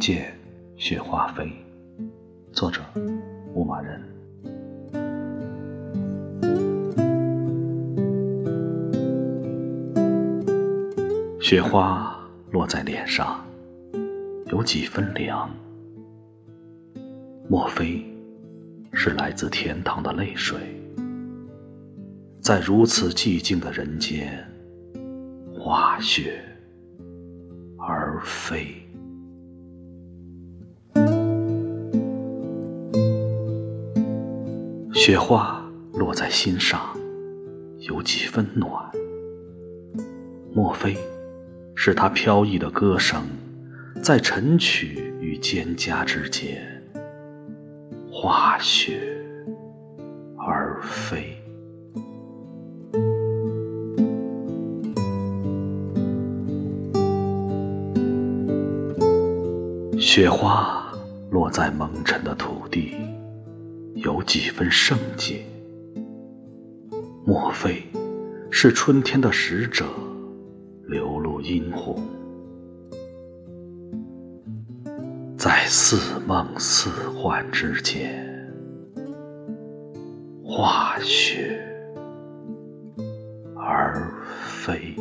借雪花飞，作者牧马人。雪花落在脸上，有几分凉。莫非是来自天堂的泪水？在如此寂静的人间，化雪而飞。雪花落在心上，有几分暖。莫非是它飘逸的歌声，在晨曲与蒹葭之间化雪而飞。雪花落在蒙尘的土地，有几分圣洁。莫非是春天的使者流露殷红，在似梦似幻之间化雪而飞。